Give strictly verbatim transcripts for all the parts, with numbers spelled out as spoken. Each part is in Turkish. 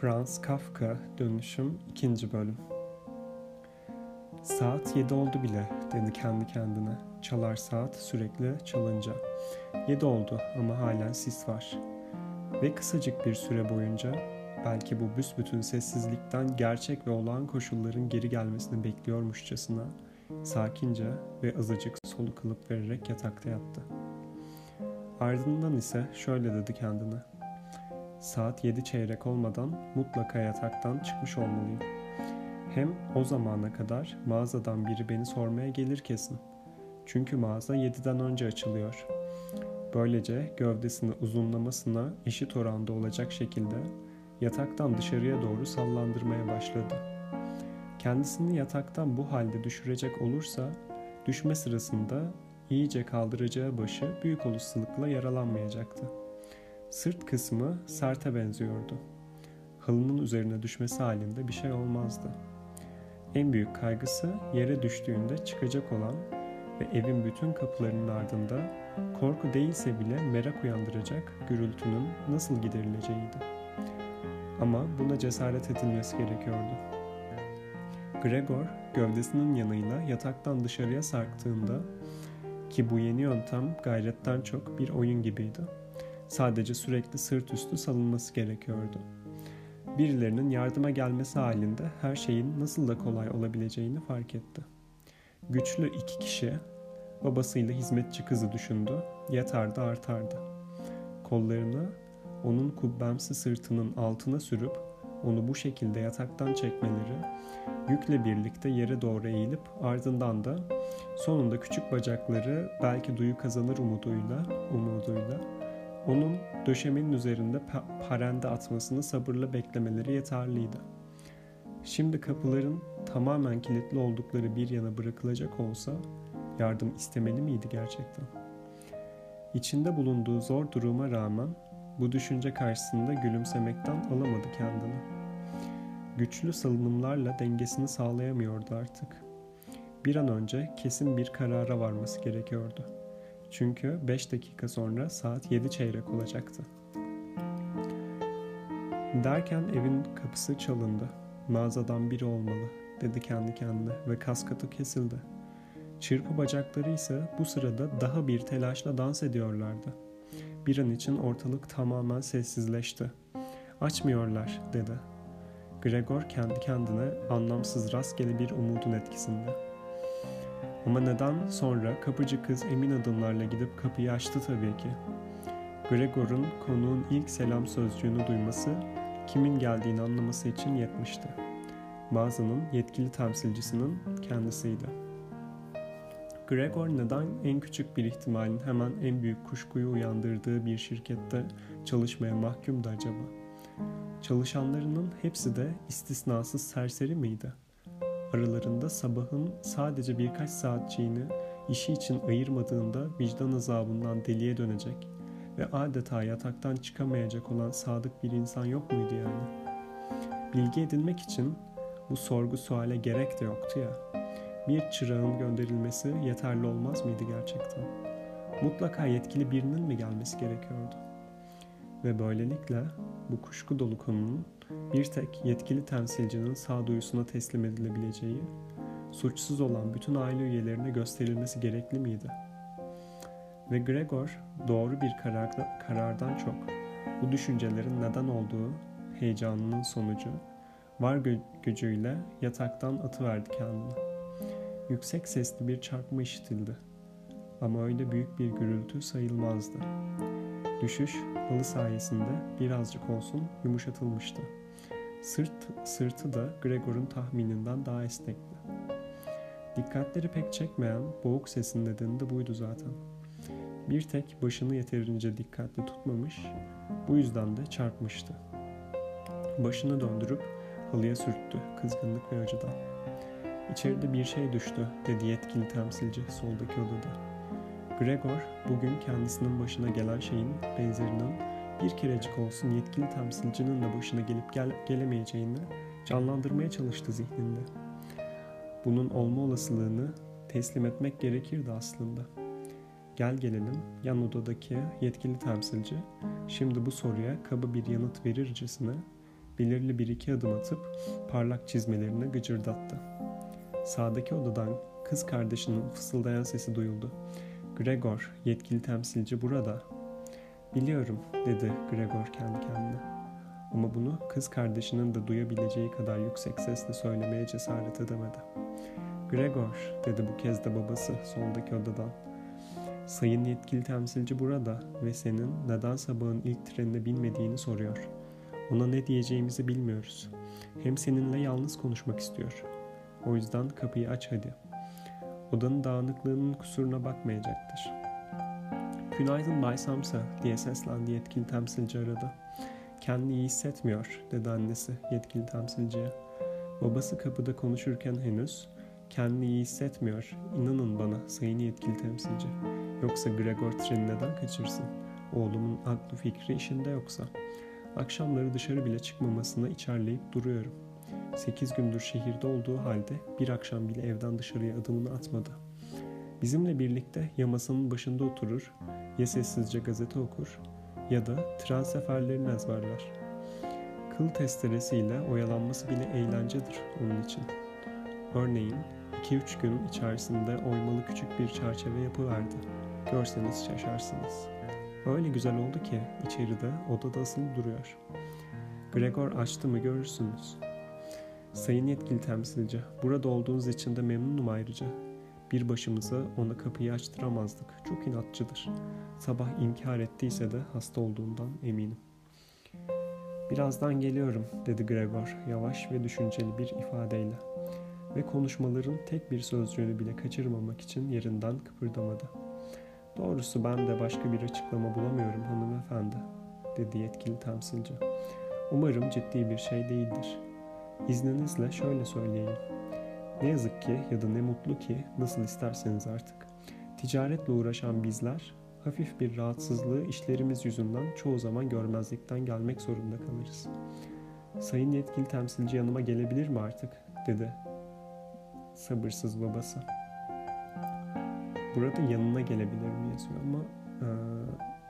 Franz Kafka Dönüşüm ikinci Bölüm. Saat yedi oldu bile, dedi kendi kendine. Çalar saat sürekli çalınca. Yedi oldu ama halen sis var. Ve kısacık bir süre boyunca, belki bu büsbütün sessizlikten gerçek ve olağan koşulların geri gelmesini bekliyormuşçasına, sakince ve azıcık soluk alıp vererek yatakta yattı. Ardından ise şöyle dedi kendine. Saat yedi çeyrek olmadan mutlaka yataktan çıkmış olmalıyım. Hem o zamana kadar mağazadan biri beni sormaya gelir kesin. Çünkü mağaza yediden önce açılıyor. Böylece gövdesini uzunlamasına eşit oranda olacak şekilde yataktan dışarıya doğru sallandırmaya başladı. Kendisini yataktan bu halde düşürecek olursa düşme sırasında iyice kaldıracağı başı büyük olasılıkla yaralanmayacaktı. Sırt kısmı serte benziyordu. Halının üzerine düşmesi halinde bir şey olmazdı. En büyük kaygısı yere düştüğünde çıkacak olan ve evin bütün kapılarının ardında korku değilse bile merak uyandıracak gürültünün nasıl giderileceğiydi. Ama buna cesaret edilmesi gerekiyordu. Gregor gövdesinin yanıyla yataktan dışarıya sarktığında ki bu yeni yöntem gayretten çok bir oyun gibiydi. Sadece sürekli sırt üstü salınması gerekiyordu. Birilerinin yardıma gelmesi halinde her şeyin nasıl da kolay olabileceğini fark etti. Güçlü iki kişi, babasıyla hizmetçi kızı düşündü, yatardı artardı. Kollarını onun kubbemsi sırtının altına sürüp onu bu şekilde yataktan çekmeleri, yükle birlikte yere doğru eğilip ardından da sonunda küçük bacakları belki duyu kazanır umuduyla, umuduyla, onun döşemenin üzerinde parende atmasını sabırla beklemeleri yeterliydi. Şimdi kapıların tamamen kilitli oldukları bir yana bırakılacak olsa yardım istemeli miydi gerçekten? İçinde bulunduğu zor duruma rağmen bu düşünce karşısında gülümsemekten alamadı kendini. Güçlü salınımlarla dengesini sağlayamıyordu artık. Bir an önce kesin bir karara varması gerekiyordu. Çünkü beş dakika sonra saat yedi çeyrek olacaktı. Derken evin kapısı çalındı. Mağazadan biri olmalı, dedi kendi kendine ve kaskatı kesildi. Çırpı bacakları ise bu sırada daha bir telaşla dans ediyorlardı. Bir an için ortalık tamamen sessizleşti. Açmıyorlar, dedi. Gregor kendi kendine anlamsız rastgele bir umudun etkisinde. Ama neden sonra kapıcı kız emin adımlarla gidip kapıyı açtı tabii ki. Gregor'un konuğun ilk selam sözcüğünü duyması, kimin geldiğini anlaması için yetmişti. Mağazanın yetkili temsilcisinin kendisiydi. Gregor neden en küçük bir ihtimalin hemen en büyük kuşkuyu uyandırdığı bir şirkette çalışmaya mahkumdu acaba? Çalışanlarının hepsi de istisnasız serseri miydi? Aralarında sabahın sadece birkaç saatçiğini işi için ayırmadığında vicdan azabından deliye dönecek ve adeta yataktan çıkamayacak olan sadık bir insan yok muydu yani? Bilgi edinmek için bu sorgu suale gerek de yoktu ya. Bir çırağın gönderilmesi yeterli olmaz mıydı gerçekten? Mutlaka yetkili birinin mi gelmesi gerekiyordu? Ve böylelikle bu kuşku dolu konunun bir tek yetkili temsilcinin sağduyusuna teslim edilebileceği, suçsuz olan bütün aile üyelerine gösterilmesi gerekli miydi? Ve Gregor doğru bir karar, karardan çok bu düşüncelerin neden olduğu heyecanının sonucu var gü- gücüyle yataktan atıverdi kendini. Yüksek sesli bir çarpma işitildi ama öyle büyük bir gürültü sayılmazdı. Düşüş halı sayesinde birazcık olsun yumuşatılmıştı. Sırt, sırtı da Gregor'un tahmininden daha esnekti. Dikkatleri pek çekmeyen boğuk sesin nedeni de buydu zaten. Bir tek başını yeterince dikkatli tutmamış, bu yüzden de çarpmıştı. Başını döndürüp halıya sürttü kızgınlık ve acıdan. İçeride bir şey düştü, dedi yetkili temsilci soldaki odada. Gregor bugün kendisinin başına gelen şeyin benzerinin bir kerecik olsun yetkili temsilcinin de başına gelip gel- gelemeyeceğini canlandırmaya çalıştı zihninde. Bunun olma olasılığını teslim etmek gerekirdi aslında. Gel gelelim yan odadaki yetkili temsilci şimdi bu soruya kaba bir yanıt verircesine belirli bir iki adım atıp parlak çizmelerini gıcırdattı. Sağdaki odadan kız kardeşinin fısıldayan sesi duyuldu. "Gregor, yetkili temsilci burada." "Biliyorum," dedi Gregor kendi kendine. Ama bunu kız kardeşinin de duyabileceği kadar yüksek sesle söylemeye cesaret edemedi. "Gregor," dedi bu kez de babası sondaki odadan. "Sayın yetkili temsilci burada ve senin neden sabahın ilk trenine binmediğini soruyor. Ona ne diyeceğimizi bilmiyoruz. Hem seninle yalnız konuşmak istiyor. O yüzden kapıyı aç hadi. Odanın dağınıklığının kusuruna bakmayacaktır." "Günaydın Bay Samsa," diye seslendi yetkili temsilci arada. "Kendini iyi hissetmiyor," dedi annesi yetkili temsilciye. Babası kapıda konuşurken henüz "Kendini iyi hissetmiyor. İnanın bana sayın yetkili temsilci. Yoksa Gregor treni neden kaçırsın? Oğlumun aklı fikri işinde yoksa. Akşamları dışarı bile çıkmamasına içerleyip duruyorum. Sekiz gündür şehirde olduğu halde bir akşam bile evden dışarıya adımını atmadı. Bizimle birlikte ya masanın başında oturur, ya sessizce gazete okur, ya da tren seferlerini ezberler. Kıl testeresiyle oyalanması bile eğlencedir onun için. Örneğin iki üç gün içerisinde oymalı küçük bir çerçeve yapıverdi. Görseniz şaşarsınız. Öyle güzel oldu ki içeride odada asılı duruyor. Gregor açtı mı görürsünüz. Sayın yetkili temsilci, burada olduğunuz için de memnunum ayrıca. Bir başımıza ona kapıyı açtıramazdık. Çok inatçıdır. Sabah inkar ettiyse de hasta olduğundan eminim." "Birazdan geliyorum," dedi Gregor yavaş ve düşünceli bir ifadeyle. Ve konuşmaların tek bir sözcüğünü bile kaçırmamak için yerinden kıpırdamadı. "Doğrusu ben de başka bir açıklama bulamıyorum hanımefendi," dedi yetkili temsilci. "Umarım ciddi bir şey değildir. İzninizle şöyle söyleyeyim. Ne yazık ki ya da ne mutlu ki nasıl isterseniz artık. Ticaretle uğraşan bizler hafif bir rahatsızlığı işlerimiz yüzünden çoğu zaman görmezlikten gelmek zorunda kalırız. Sayın yetkili temsilci yanıma gelebilir mi artık?" dedi sabırsız babası. Burada yanına gelebilir mi yazıyor ama e,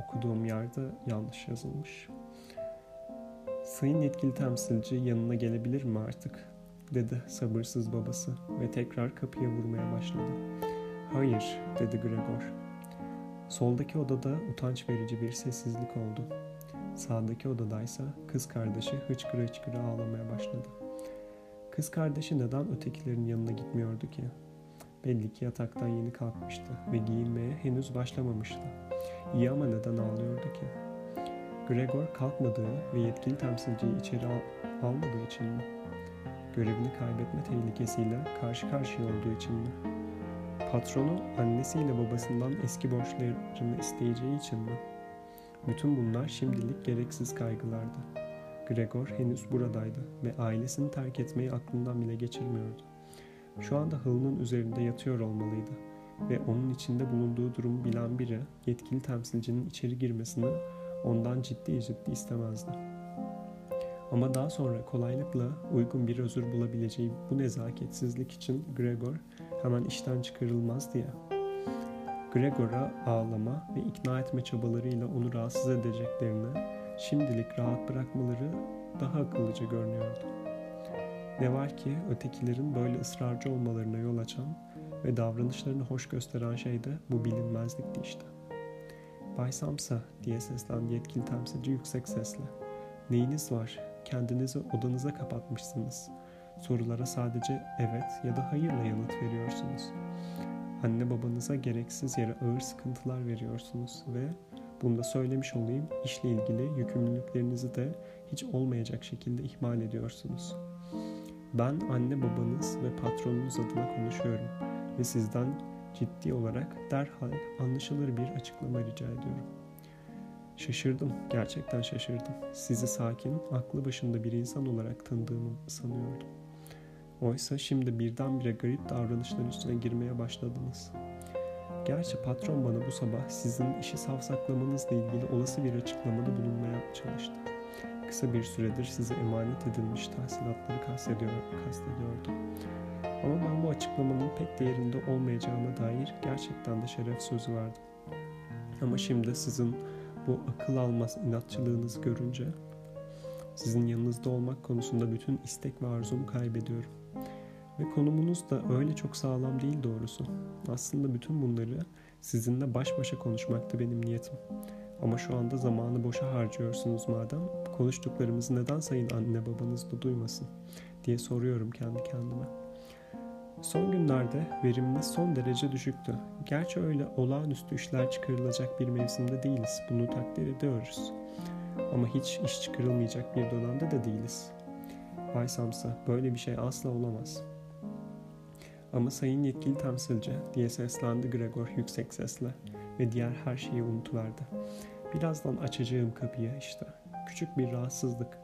okuduğum yerde yanlış yazılmış. "Sayın yetkili temsilci yanına gelebilir mi artık?" dedi sabırsız babası ve tekrar kapıya vurmaya başladı. "Hayır," dedi Gregor. Soldaki odada utanç verici bir sessizlik oldu. Sağdaki odadaysa kız kardeşi hıçkıra hıçkıra ağlamaya başladı. Kız kardeşi neden ötekilerin yanına gitmiyordu ki? Belli ki yataktan yeni kalkmıştı ve giyinmeye henüz başlamamıştı. İyi ama neden ağlıyordu ki? Gregor kalkmadığı ve yetkili temsilciyi içeri al- almadığı için mi? Görevini kaybetme tehlikesiyle karşı karşıya olduğu için mi? Patronu annesiyle babasından eski borçlarını isteyeceği için mi? Bütün bunlar şimdilik gereksiz kaygılardı. Gregor henüz buradaydı ve ailesini terk etmeyi aklından bile geçirmiyordu. Şu anda halının üzerinde yatıyor olmalıydı ve onun içinde bulunduğu durumu bilen biri yetkili temsilcinin içeri girmesini ondan ciddi ciddi istemezdi. Ama daha sonra kolaylıkla uygun bir özür bulabileceği bu nezaketsizlik için Gregor hemen işten çıkarılmaz diye. Gregor'a ağlama ve ikna etme çabalarıyla onu rahatsız edeceklerini şimdilik rahat bırakmaları daha akıllıca görünüyordu. Ne var ki ötekilerin böyle ısrarcı olmalarına yol açan ve davranışlarını hoş gösteren şey de bu bilinmezlikti işte. "Bay Samsa," diye seslendi yetkili temsilci yüksek sesle. "Neyiniz var? Kendinizi odanıza kapatmışsınız. Sorulara sadece evet ya da hayırla yanıt veriyorsunuz. Anne babanıza gereksiz yere ağır sıkıntılar veriyorsunuz ve bunu da söylemiş olayım, işle ilgili yükümlülüklerinizi de hiç olmayacak şekilde ihmal ediyorsunuz. Ben anne babanız ve patronunuz adına konuşuyorum ve sizden ciddi olarak derhal anlaşılır bir açıklama rica ediyorum. Şaşırdım, gerçekten şaşırdım. Sizi sakin, aklı başında bir insan olarak tanıdığımı sanıyordum. Oysa şimdi birdenbire garip davranışlar üstüne girmeye başladınız. Gerçi patron bana bu sabah sizin işi savsaklamanızla ilgili olası bir açıklamada bulunmaya çalıştı. Kısa bir süredir size emanet edilmiş tahsilatları kastediyor, kastediyordu. Ama ben bu açıklamanın pek değerinde olmayacağıma dair gerçekten de şeref sözü verdim. Ama şimdi sizin bu akıl almaz inatçılığınızı görünce Sizin yanınızda olmak konusunda bütün istek ve arzumu kaybediyorum. Ve konumunuz da öyle çok sağlam değil doğrusu. Aslında bütün bunları sizinle baş başa konuşmakta benim niyetim. Ama şu anda zamanı boşa harcıyorsunuz madem, konuştuklarımızı neden sayın anne babanız da duymasın diye soruyorum kendi kendime. Son günlerde verimimiz son derece düşüktü. Gerçi öyle olağanüstü işler çıkarılacak bir mevsimde değiliz. Bunu takdir ediyoruz. Ama hiç iş çıkarılmayacak bir dönemde de değiliz. Bay Samsa, böyle bir şey asla olamaz. Ama sayın yetkili temsilci diye seslendi Gregor yüksek sesle ve diğer her şeyi unutuverdi. Birazdan açacağım kapıyı işte. Küçük bir rahatsızlık,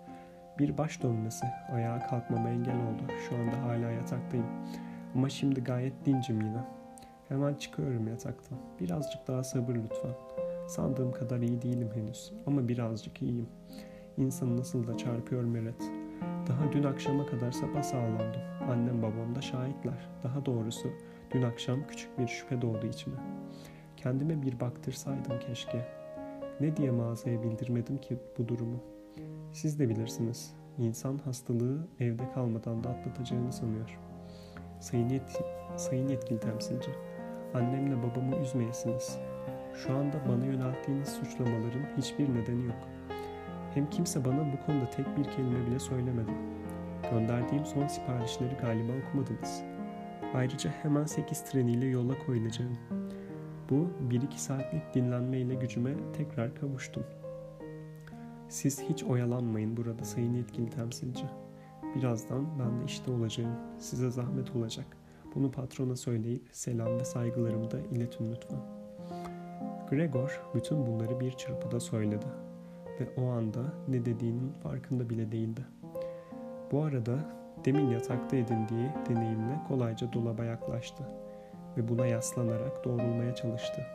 bir baş dönmesi ayağa kalkmama engel oldu. Şu anda hala yataktayım. Ama şimdi gayet dincim yine. Hemen çıkıyorum yataktan. Birazcık daha sabır lütfen. Sandığım kadar iyi değilim henüz ama birazcık iyiyim. İnsanı nasıl da çarpıyor meret. Daha dün akşama kadar sapasağlamdım. Annem babam da şahitler. Daha doğrusu dün akşam küçük bir şüphe doğdu içime. Kendime bir baktırsaydım keşke. Ne diye mağazaya bildirmedim ki bu durumu? Siz de bilirsiniz. İnsan hastalığı evde kalmadan da atlatacağını sanıyor. Sayın, yet- sayın yetkili temsilci, annemle babamı üzmeyesiniz. Şu anda bana yönelttiğiniz suçlamaların hiçbir nedeni yok. Hem kimse bana bu konuda tek bir kelime bile söylemedi. Gönderdiğim son siparişleri galiba okumadınız. Ayrıca hemen sekiz treniyle yola koyulacağım. Bu bir iki saatlik dinlenmeyle gücüme tekrar kavuştum. Siz hiç oyalanmayın burada sayın yetkili temsilci. Birazdan ben de işte olacağım. Size zahmet olacak. Bunu patrona söyleyip selam ve saygılarımı da iletin lütfen. Gregor bütün bunları bir çırpıda söyledi. Ve o anda ne dediğinin farkında bile değildi. Bu arada demin yatakta edindiği deneyimle kolayca dolaba yaklaştı ve buna yaslanarak doğrulmaya çalıştı.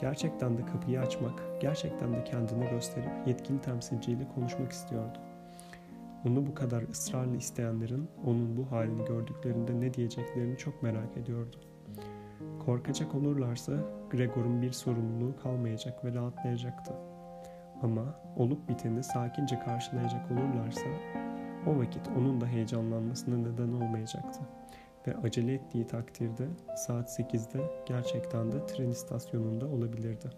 Gerçekten de kapıyı açmak, gerçekten de kendini gösterip yetkili temsilciyle konuşmak istiyordu. Onu bu kadar ısrarla isteyenlerin onun bu halini gördüklerinde ne diyeceklerini çok merak ediyordu. Korkacak olurlarsa Gregor'un bir sorumluluğu kalmayacak ve rahatlayacaktı. Ama olup biteni sakince karşılayacak olurlarsa o vakit onun da heyecanlanmasına neden olmayacaktı. Ve acele ettiği takdirde saat sekizde gerçekten de tren istasyonunda olabilirdi.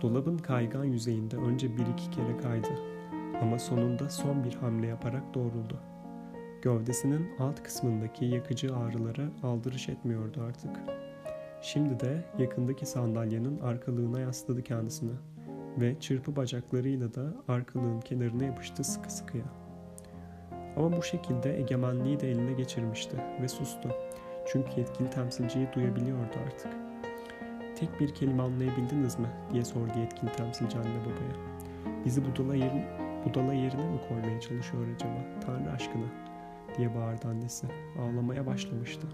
Dolabın kaygan yüzeyinde önce bir iki kere kaydı ama sonunda son bir hamle yaparak doğruldu. Gövdesinin alt kısmındaki yakıcı ağrılara aldırış etmiyordu artık. Şimdi de yakındaki sandalyenin arkalığına yasladı kendisini ve çırpı bacaklarıyla da arkalığın kenarına yapıştı sıkı sıkıya. Ama bu şekilde egemenliği de eline geçirmişti ve sustu. Çünkü yetkili temsilciyi duyabiliyordu artık. Tek bir kelime anlayabildiniz mi diye sordu yetkili temsilci anne babaya. Bizi budala, yerin, budala yerine mi koymaya çalışıyor acaba Tanrı aşkına diye bağırdı annesi. Ağlamaya başlamıştı.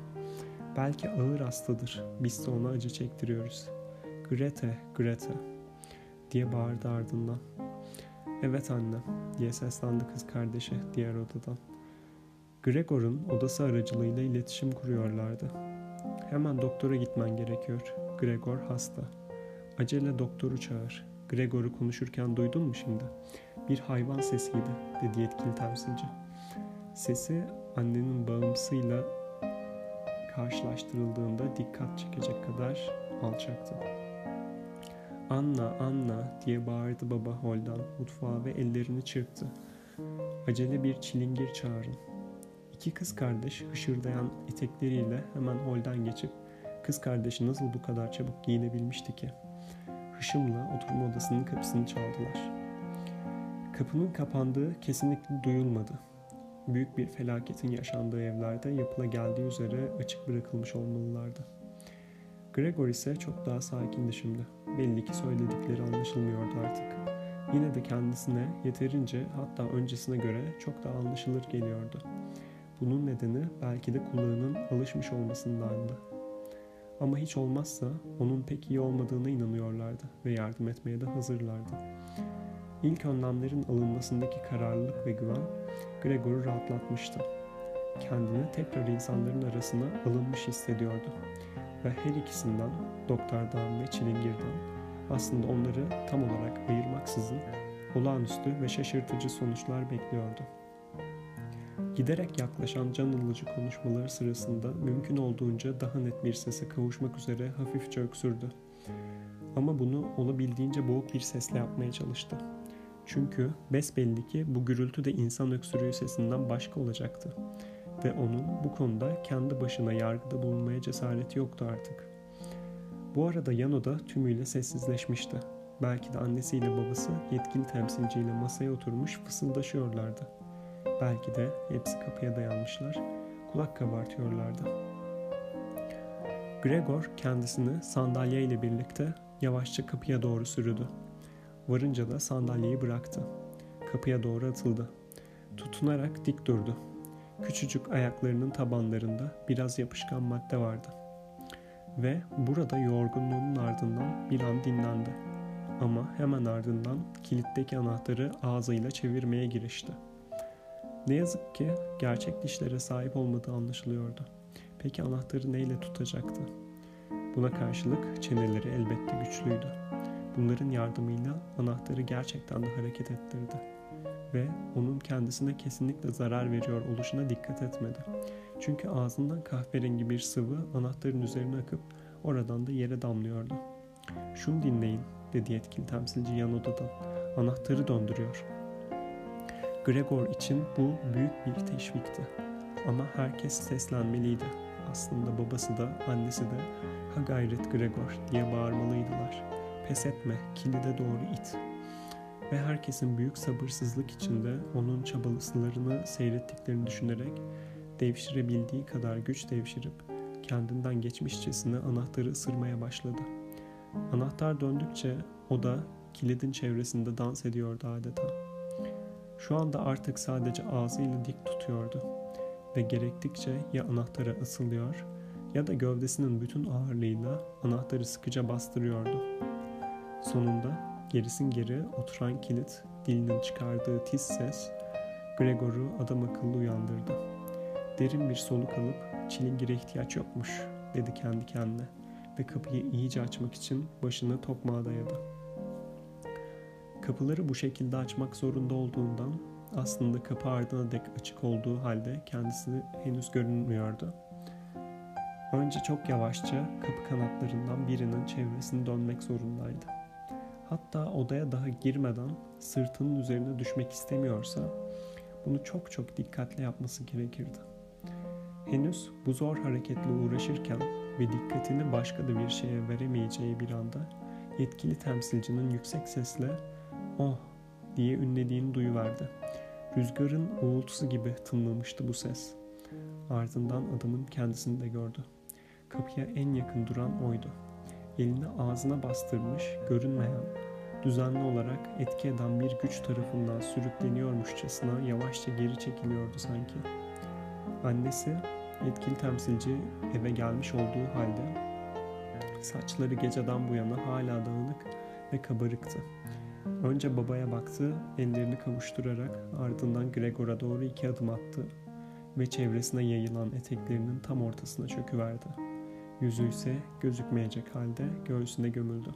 Belki ağır hastadır. Biz de ona acı çektiriyoruz. Grete, Grete diye bağırdı ardından. Evet anne diye seslendi kız kardeşi diğer odadan. Gregor'un odası aracılığıyla iletişim kuruyorlardı. Hemen doktora gitmen gerekiyor. Gregor hasta. Acele doktoru çağır. Gregor'u konuşurken duydun mu şimdi? Bir hayvan sesiydi dedi yetkili temsilci. Sesi annenin bağımsıyla karşılaştırıldığında dikkat çekecek kadar alçaktı. Anna, Anna diye bağırdı baba holdan mutfağa ve ellerini çırptı. Acele bir çilingir çağırın. İki kız kardeş hışırdayan etekleriyle hemen holdan geçip kız kardeşi nasıl bu kadar çabuk giyinebilmişti ki? Hışımla oturma odasının kapısını çaldılar. Kapının kapandığı kesinlikle duyulmadı. Büyük bir felaketin yaşandığı evlerde yapıla geldiği üzere açık bırakılmış olmalılardı. Gregor ise çok daha sakindi şimdi. Belli ki söyledikleri anlaşılmıyordu artık. Yine de kendisine yeterince hatta öncesine göre çok daha anlaşılır geliyordu. Bunun nedeni belki de kulağının alışmış olmasındandı. Ama hiç olmazsa onun pek iyi olmadığına inanıyorlardı ve yardım etmeye de hazırlardı. İlk önlemlerin alınmasındaki kararlılık ve güven Gregor'u rahatlatmıştı. Kendini tekrar insanların arasına alınmış hissediyordu. Ve her ikisinden, doktordan ve çilingirden aslında onları tam olarak ayırmaksızın olağanüstü ve şaşırtıcı sonuçlar bekliyordu. Giderek yaklaşan can alıcı konuşmaları sırasında mümkün olduğunca daha net bir sese kavuşmak üzere hafifçe öksürdü. Ama bunu olabildiğince boğuk bir sesle yapmaya çalıştı. Çünkü besbelli ki bu gürültü de insan öksürüğü sesinden başka olacaktı. Ve onun bu konuda kendi başına yargıda bulunmaya cesareti yoktu artık. Bu arada Yano da tümüyle sessizleşmişti. Belki de annesiyle babası yetkili temsilciyle masaya oturmuş fısıldaşıyorlardı. Belki de hepsi kapıya dayanmışlar, kulak kabartıyorlardı. Gregor kendisini sandalyeyle birlikte yavaşça kapıya doğru sürüdü. Varınca da sandalyeyi bıraktı. Kapıya doğru atıldı. Tutunarak dik durdu. Küçücük ayaklarının tabanlarında biraz yapışkan madde vardı. Ve burada yorgunluğunun ardından bir an dinlendi. Ama hemen ardından kilitteki anahtarı ağzıyla çevirmeye girişti. Ne yazık ki gerçek dişlere sahip olmadığı anlaşılıyordu. Peki anahtarı neyle tutacaktı? Buna karşılık çeneleri elbette güçlüydü. Bunların yardımıyla anahtarı gerçekten de hareket ettirdi. Ve onun kendisine kesinlikle zarar veriyor oluşuna dikkat etmedi. Çünkü ağzından kahverengi bir sıvı anahtarın üzerine akıp oradan da yere damlıyordu. "Şunu dinleyin," dedi yetkili temsilci yan odadan. "Anahtarı döndürüyor." Gregor için bu büyük bir teşvikti. Ama herkes seslenmeliydi. Aslında babası da annesi de "Ha gayret Gregor" diye bağırmalıydılar. "Pes etme, kilide doğru it." Ve herkesin büyük sabırsızlık içinde onun çabalısılarını seyrettiklerini düşünerek devşirebildiği kadar güç devşirip kendinden geçmişçesine anahtarı ısırmaya başladı. Anahtar döndükçe o da kilidin çevresinde dans ediyordu adeta. Şu anda artık sadece ağzıyla dik tutuyordu ve gerektikçe ya anahtara asılıyor ya da gövdesinin bütün ağırlığıyla anahtarı sıkıca bastırıyordu. Sonunda gerisin geri oturan kilit dilinin çıkardığı tiz ses Gregor'u adam akıllı uyandırdı. Derin bir soluk alıp "Çilingire ihtiyaç yokmuş," dedi kendi kendine ve kapıyı iyice açmak için başını tokmağa dayadı. Kapıları bu şekilde açmak zorunda olduğundan aslında kapı ardına dek açık olduğu halde kendisi henüz görünmüyordu. Önce çok yavaşça kapı kanatlarından birinin çevresini dönmek zorundaydı. Hatta odaya daha girmeden sırtının üzerine düşmek istemiyorsa bunu çok çok dikkatle yapması gerekirdi. Henüz bu zor hareketle uğraşırken ve dikkatini başka da bir şeye veremeyeceği bir anda yetkili temsilcinin yüksek sesle "Oh!" diye ünlediğini duyuverdi. Rüzgarın uğultusu gibi tınlamıştı bu ses. Ardından adamın kendisini de gördü. Kapıya en yakın duran oydu. Elini ağzına bastırmış, görünmeyen, düzenli olarak etki eden bir güç tarafından sürükleniyormuşçasına yavaşça geri çekiliyordu sanki. Annesi, yetkili temsilci eve gelmiş olduğu halde, saçları geceden bu yana hala dağınık ve kabarıktı. Önce babaya baktı, ellerini kavuşturarak ardından Gregor'a doğru iki adım attı ve çevresine yayılan eteklerinin tam ortasına çöküverdi. Yüzü ise gözükmeyecek halde göğsüne gömüldü.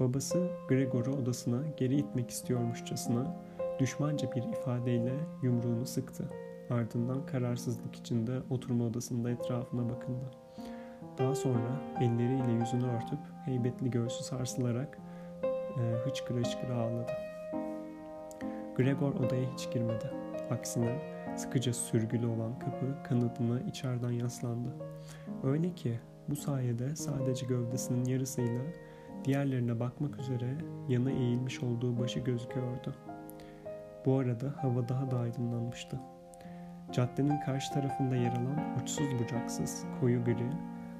Babası Gregor'u odasına geri itmek istiyormuşçasına düşmanca bir ifadeyle yumruğunu sıktı. Ardından kararsızlık içinde oturma odasında etrafına bakındı. Daha sonra elleriyle yüzünü örtüp heybetli göğsü sarsılarak hıçkıra hıçkıra ağladı. Gregor odaya hiç girmedi. Aksine sıkıca sürgülü olan kapı kanadına içeriden yaslandı. Öyle ki bu sayede sadece gövdesinin yarısıyla diğerlerine bakmak üzere yana eğilmiş olduğu başı gözüküyordu. Bu arada hava daha da aydınlanmıştı. Caddenin karşı tarafında yer alan uçsuz bucaksız koyu gri,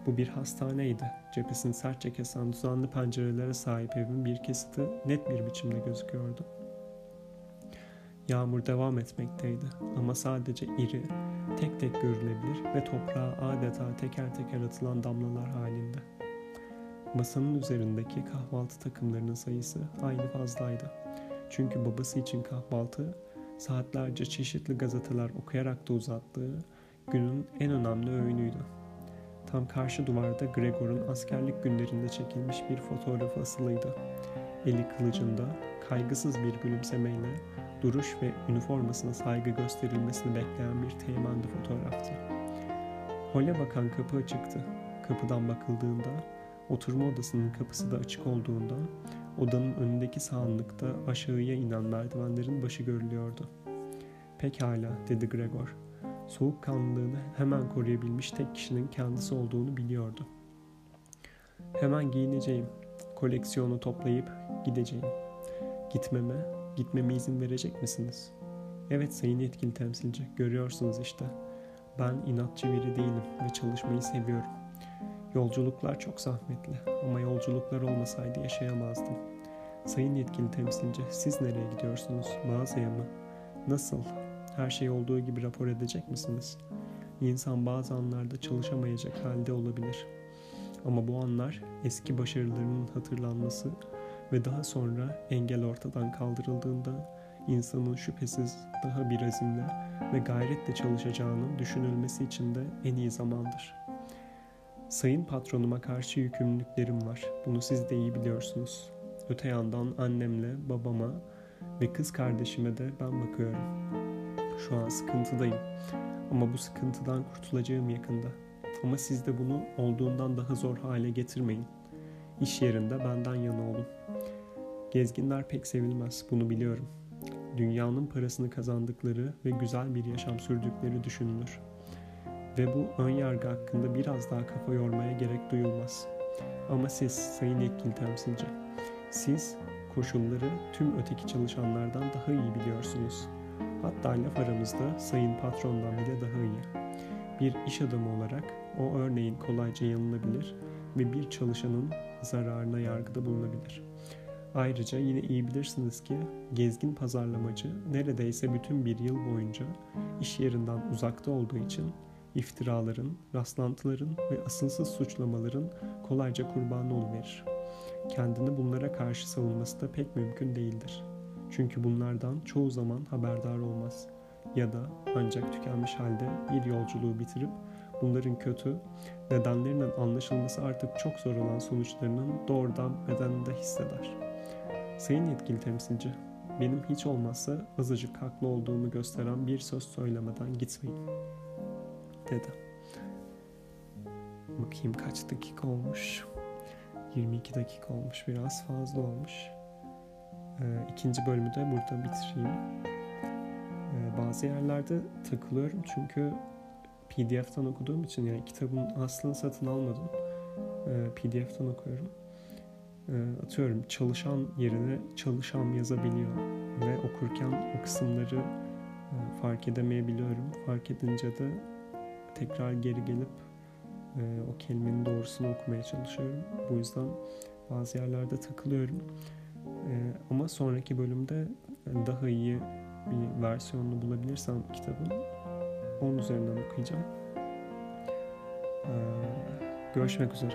bu bir hastaneydi. Cephesini sertçe kesen düzenli pencerelere sahip evin bir kesiti net bir biçimde gözüküyordu. Yağmur devam etmekteydi ama sadece iri, tek tek görülebilir ve toprağa adeta teker teker atılan damlalar halinde. Masanın üzerindeki kahvaltı takımlarının sayısı aynı fazlaydı. Çünkü babası için kahvaltı, saatlerce çeşitli gazeteler okuyarak da uzattığı günün en önemli öğünüydü. Tam karşı duvarda Gregor'un askerlik günlerinde çekilmiş bir fotoğrafı asılıydı. eli kılıcında kaygısız bir gülümsemeyle duruş ve üniformasına saygı gösterilmesini bekleyen bir teğmendi fotoğraftı. Hole bakan kapı açıktı. Kapıdan bakıldığında, oturma odasının kapısı da açık olduğunda, odanın önündeki sahanlıkta aşağıya inen merdivenlerin başı görülüyordu. "Pekala," dedi Gregor. Soğukkanlılığını hemen koruyabilmiş tek kişinin kendisi olduğunu biliyordu. "Hemen giyineceğim. Koleksiyonu toplayıp gideceğim. Gitmeme, gitmeme izin verecek misiniz?" "Evet sayın yetkili temsilci, görüyorsunuz işte. Ben inatçı biri değilim ve çalışmayı seviyorum. Yolculuklar çok zahmetli ama yolculuklar olmasaydı yaşayamazdım. Sayın yetkili temsilci, siz nereye gidiyorsunuz? Mağazaya mı? Nasıl? Her şey olduğu gibi rapor edecek misiniz? İnsan bazı anlarda çalışamayacak halde olabilir. Ama bu anlar eski başarılarının hatırlanması ve daha sonra engel ortadan kaldırıldığında insanın şüphesiz daha bir azimle ve gayretle çalışacağının düşünülmesi için de en iyi zamandır. Sayın patronuma karşı yükümlülüklerim var. Bunu siz de iyi biliyorsunuz. Öte yandan annemle, babama ve kız kardeşime de ben bakıyorum. Şu an sıkıntıdayım ama bu sıkıntıdan kurtulacağım yakında. Ama siz de bunu olduğundan daha zor hale getirmeyin. İş yerinde benden yana olun. Gezginler pek sevilmez, bunu biliyorum. Dünyanın parasını kazandıkları ve güzel bir yaşam sürdükleri düşünülür. Ve bu ön yargı hakkında biraz daha kafa yormaya gerek duyulmaz. Ama siz sayın yetkili temsilci, siz koşulları tüm öteki çalışanlardan daha iyi biliyorsunuz. Hatta laf aramızda sayın patrondan bile daha iyi. Bir iş adamı olarak o örneğin kolayca yanılabilir ve bir çalışanın zararına yargıda bulunabilir. Ayrıca yine iyi bilirsiniz ki gezgin pazarlamacı neredeyse bütün bir yıl boyunca iş yerinden uzakta olduğu için iftiraların, rastlantıların ve asılsız suçlamaların kolayca kurbanı oluverir. Kendini bunlara karşı savunması da pek mümkün değildir. Çünkü bunlardan çoğu zaman haberdar olmaz ya da ancak tükenmiş halde bir yolculuğu bitirip bunların kötü, nedenlerinin anlaşılması artık çok zor olan sonuçlarının doğrudan bedeninde hisseder. Sayın yetkili temsilci, benim hiç olmazsa azıcık haklı olduğumu gösteren bir söz söylemeden gitmeyin," dedi. Bakayım kaç dakika olmuş? yirmi iki dakika olmuş, biraz fazla olmuş. Ee, ikinci bölümü de burada bitireyim. Ee, bazı yerlerde takılıyorum çünkü P D F'ten okuduğum için, yani kitabın aslını satın almadım. Ee, P D F'ten okuyorum. Ee, atıyorum çalışan yerine çalışam yazabiliyor ve okurken o kısımları e, fark edemeyebiliyorum. Fark edince de tekrar geri gelip e, o kelimenin doğrusunu okumaya çalışıyorum. Bu yüzden bazı yerlerde takılıyorum. Ee, ama sonraki bölümde daha iyi bir versiyonunu bulabilirsem kitabın onun üzerinden okuyacağım. Ee, görüşmek üzere.